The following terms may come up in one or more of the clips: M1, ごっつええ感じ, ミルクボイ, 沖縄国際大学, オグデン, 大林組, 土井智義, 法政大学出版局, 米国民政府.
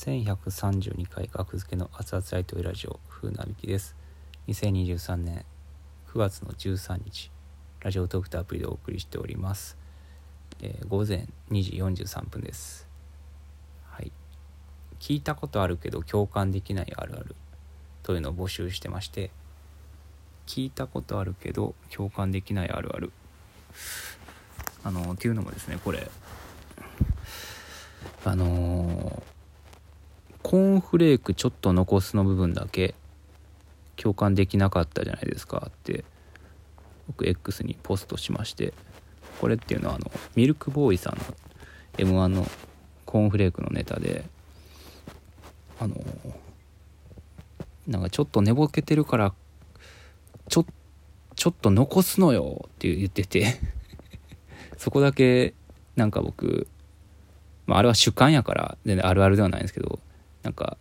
1132回格付けの熱々ライトウェイラジオ風なびきです。2023年9月の13日ラジオトークとアプリでお送りしております。午前2時43分です。はい、聞いたことあるけど共感できないあるあるというのを募集してまして、聞いたことあるけど共感できないあるあるっていうのもですね、これコーンフレークちょっと残すの部分だけ共感できなかったじゃないですかって僕 X にポストしまして、これっていうのはミルクボーイさんの M1 のコーンフレークのネタで、なんかちょっと寝ぼけてるからちょっと残すのよって言っててそこだけなんか僕、あれは主観やから全然あるあるではないんですけど、なんか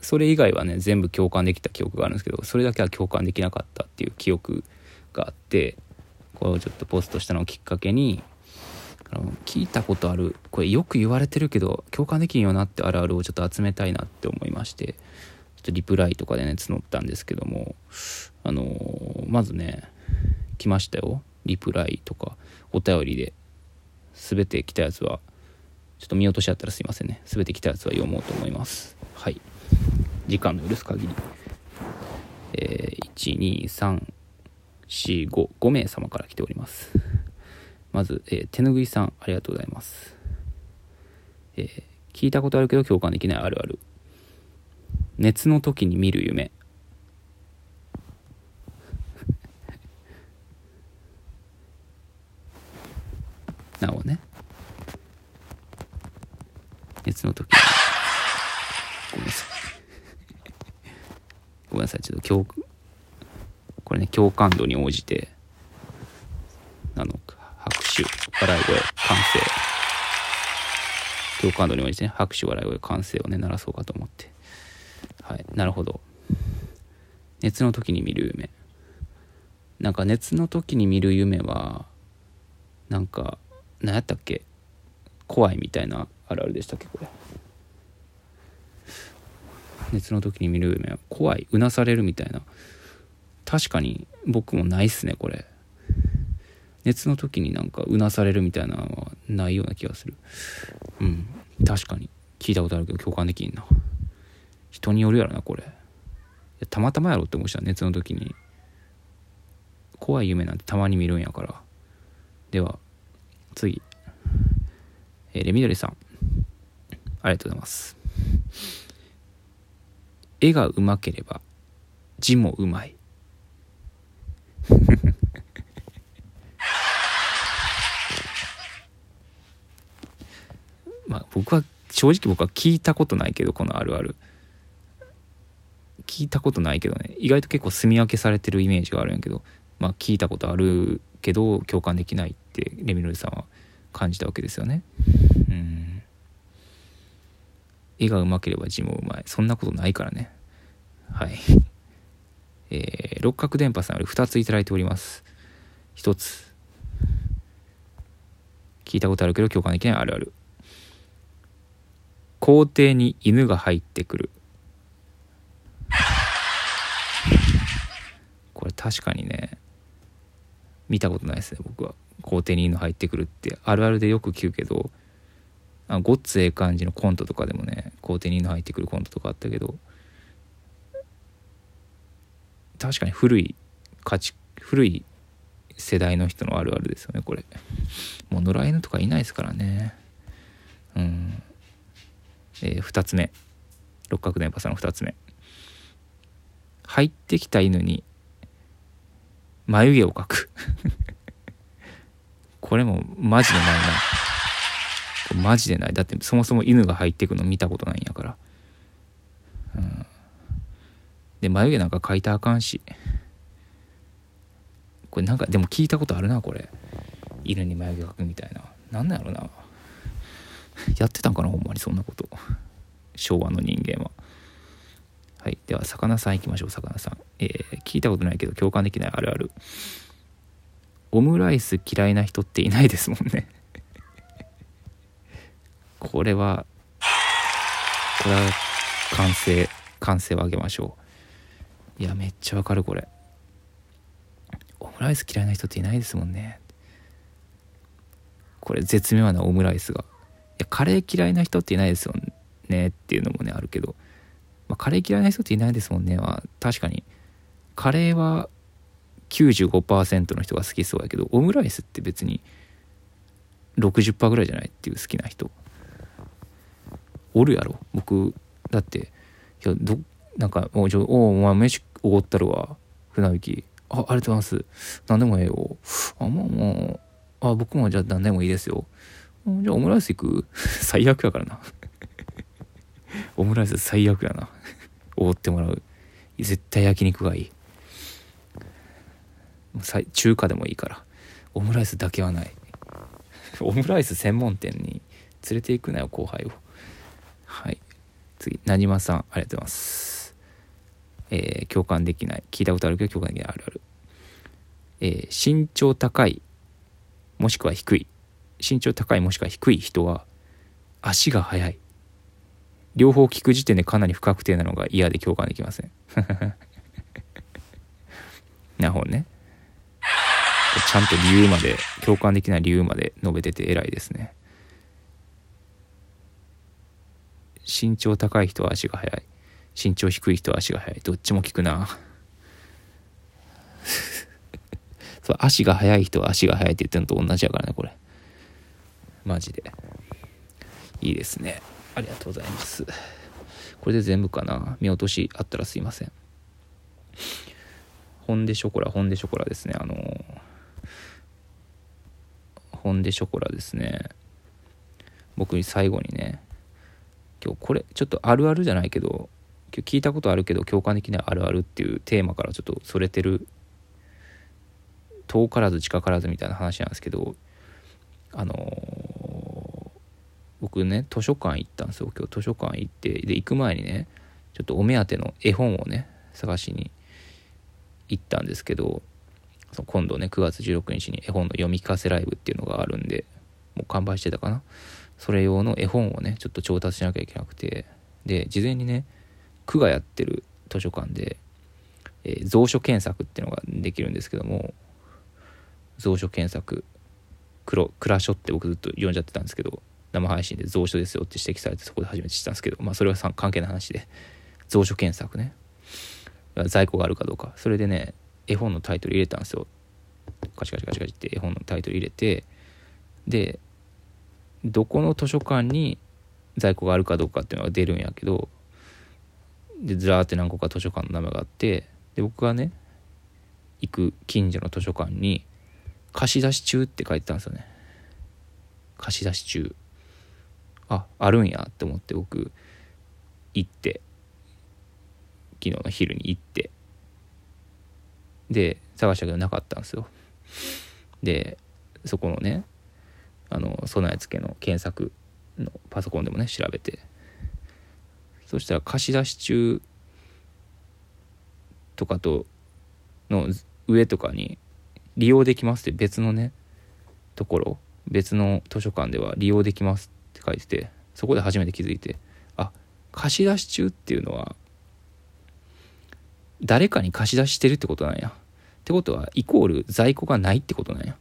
それ以外はね全部共感できた記憶があるんですけど、それだけは共感できなかったっていう記憶があって、こうちょっとポストしたのをきっかけに、聞いたことある、これよく言われてるけど共感できんよなってあるあるをちょっと集めたいなって思いまして、ちょっとリプライとかでね募ったんですけども、まずね来ましたよ。リプライとかお便りで全て来たやつはちょっと見落としあったらすいませんね。すべて来たやつは読もうと思います。はい。時間の許す限り。5名様から来ております。まず、手ぬぐいさん、ありがとうございます。聞いたことあるけど共感できないあるある。熱の時に見る夢。なおね。熱の時にごめんなさいちょっとこれね共感度に応じて拍手笑い声歓声、共感度に応じてね拍手笑い声歓声をね鳴らそうかと思って、はい、なるほど。熱の時に見る夢、なんか熱の時に見る夢はなんか何やったっけ、怖いみたいなあるあるでしたっけ。これ熱の時に見る夢は怖い、うなされるみたいな。確かに僕もないっすね。これ熱の時になんかうなされるみたいなのはないような気がする。うん、確かに聞いたことあるけど共感できんな。人によるやろなこれ。いやたまたまやろって思うした。熱の時に怖い夢なんてたまに見るんやから。では次、みどりさん、ありがとうございます。絵がうまければ字もうまい僕は聞いたことないけど、このあるある聞いたことないけどね、意外と結構住み分けされてるイメージがあるんやけど、聞いたことあるけど共感できないってレミロリさんは感じたわけですよね。絵がうまければ字もうまい、そんなことないからね。はい、六角電波さんより2ついただいております。1つ、聞いたことあるけど共感できないあるある、校庭に犬が入ってくるこれ確かにね見たことないですね。僕は校庭に犬入ってくるってあるあるでよく聞くけど、ごっつええ感じのコントとかでもね校庭に犬入ってくるコントとかあったけど、確かに古い世代の人のあるあるですよねこれ。もう野良犬とかいないですからね。2つ目、六角電波さんの2つ目、入ってきた犬に眉毛を描くこれもマジでないな。マジでない。だってそもそも犬が入ってくの見たことないんやから、で眉毛なんか描いたらあかんし。これなんかでも聞いたことあるなこれ、犬に眉毛描くみたいな。なんなんやろなやってたんかなほんまにそんなこと、昭和の人間は。はい、では魚さん行きましょう。魚さん、聞いたことないけど共感できないあるある、オムライス嫌いな人っていないですもんねこれはこれは完成を上げましょう。いやめっちゃわかる。これオムライス嫌いな人っていないですもんね。これ絶妙なオムライスが、いやカレー嫌いな人っていないですよねっていうのもねあるけど、まあ、カレー嫌いな人っていないですもんねは確かに。カレーは 95% の人が好きそうやけど、オムライスって別に 60% ぐらいじゃないっていう好きな人おるやろ。僕だっていやなんかもうお前飯おごったるわ船引き、ありがとうございます何でもええよ、もう僕もじゃあ何でもいいですよ、じゃあオムライス行く最悪やからなオムライス最悪やなおごってもらう。絶対焼肉がいい。中華でもいいからオムライスだけはない。オムライス専門店に連れて行くなよ後輩を。はい次、なじまさんありがとうございます。共感できない、聞いたことあるけど共感できないあるある。身長高いもしくは低い、身長高いもしくは低い人は足が速い、両方聞く時点でかなり不確定なのが嫌で共感できませんなるほどね、ちゃんと理由まで、共感できない理由まで述べてて偉いですね。身長高い人は足が速い、身長低い人は足が速い、どっちも効くなそう足が速い人は足が速いって言ってるのと同じやからねこれマジで。いいですね、ありがとうございます。これで全部かな、見落としあったらすいません。ホンデショコラですね、ホンデショコラですね。僕最後にね今日これちょっとあるあるじゃないけど、聞いたことあるけど共感できないあるあるっていうテーマからちょっとそれてる、遠からず近からずみたいな話なんですけど、僕ね図書館行ったんですよ今日。図書館行って、で行く前にねちょっとお目当ての絵本をね探しに行ったんですけど、今度ね9月16日に絵本の読み聞かせライブっていうのがあるんで、もう完売してたかな、それ用の絵本をねちょっと調達しなきゃいけなくて、で事前にね区がやってる図書館で、蔵書検索っていうのができるんですけども、蔵書検索蔵書って僕ずっと読んじゃってたんですけど、生配信で蔵書ですよって指摘されてそこで初めて知ったんですけど、まあそれは関係ない話で、蔵書検索ね在庫があるかどうか、それでね絵本のタイトル入れたんですよ。カチカチカチカチって絵本のタイトル入れて、でどこの図書館に在庫があるかどうかっていうのが出るんやけど、でずらーって何個か図書館の名前があって、で僕がね行く近所の図書館に貸し出し中って書いてたんですよね。貸し出し中、あるんやって思って、僕行って昨日の昼に行ってで探したけどなかったんですよ。でそこのね備え付けの検索のパソコンでもね調べて、そしたら貸し出し中とかとの上とかに利用できますって、別のねところ別の図書館では利用できますって書いてて、そこで初めて気づいて、貸し出し中っていうのは誰かに貸し出してるってことなんや、ってことはイコール在庫がないってことなんや、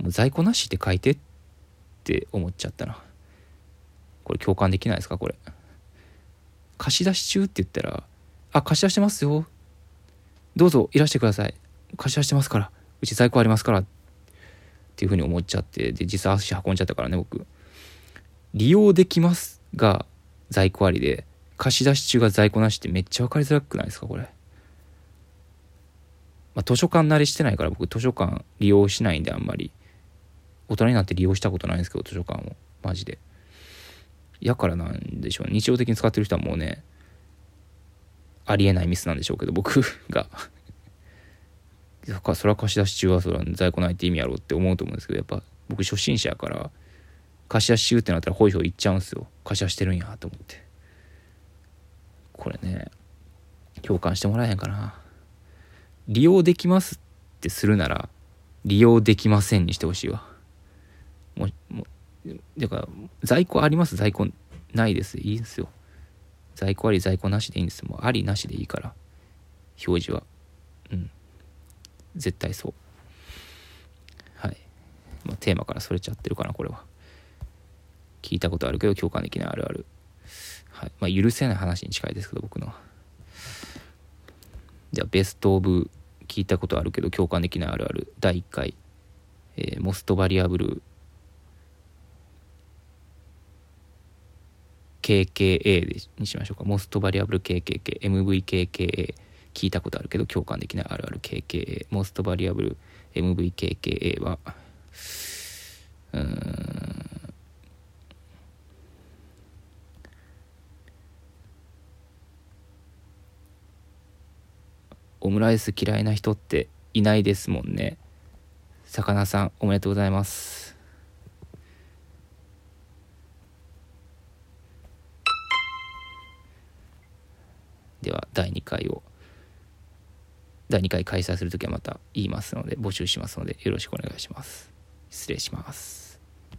もう在庫なしって書いてって思っちゃったな。これ共感できないですかこれ。貸し出し中って言ったら、貸し出してますよどうぞいらしてください、貸し出してますから、うち在庫ありますからっていう風に思っちゃって、で実際足運んじゃったからね僕。利用できますが在庫ありで、貸し出し中が在庫なしってめっちゃ分かりづらくないですかこれ。図書館慣れしてないから、僕図書館利用しないんで、あんまり大人になって利用したことないんですけど図書館をマジで。やからなんでしょう、日常的に使ってる人はもうねありえないミスなんでしょうけど、僕がそれは貸し出し中はそれは在庫ないって意味やろうって思うと思うんですけど、やっぱ僕初心者やから貸し出し中ってなったらホイホイいっちゃうんですよ、貸し出してるんやと思って。これね共感してもらえへんかな。利用できますってするなら利用できませんにしてほしいわ。もうだから在庫あります在庫ないですいいんですよ。在庫あり在庫なしでいいんです。もうありなしでいいから、表示は。うん。絶対そう。はい。まあ、テーマからそれちゃってるかな、これは。聞いたことあるけど共感できないあるある。はい。まあ、許せない話に近いですけど、僕の。じゃあ、ベストオブ聞いたことあるけど共感できないあるある第1回、モストバリアブル KKA にしましょうか。モストバリアブル KKK、 MVKKA 聞いたことあるけど共感できないあるある KKA、 モストバリアブル MVKKA はオムライス嫌いな人っていないですもんね。魚さんおめでとうございます。では第2回開催するときはまた言いますので、募集しますのでよろしくお願いします。失礼します。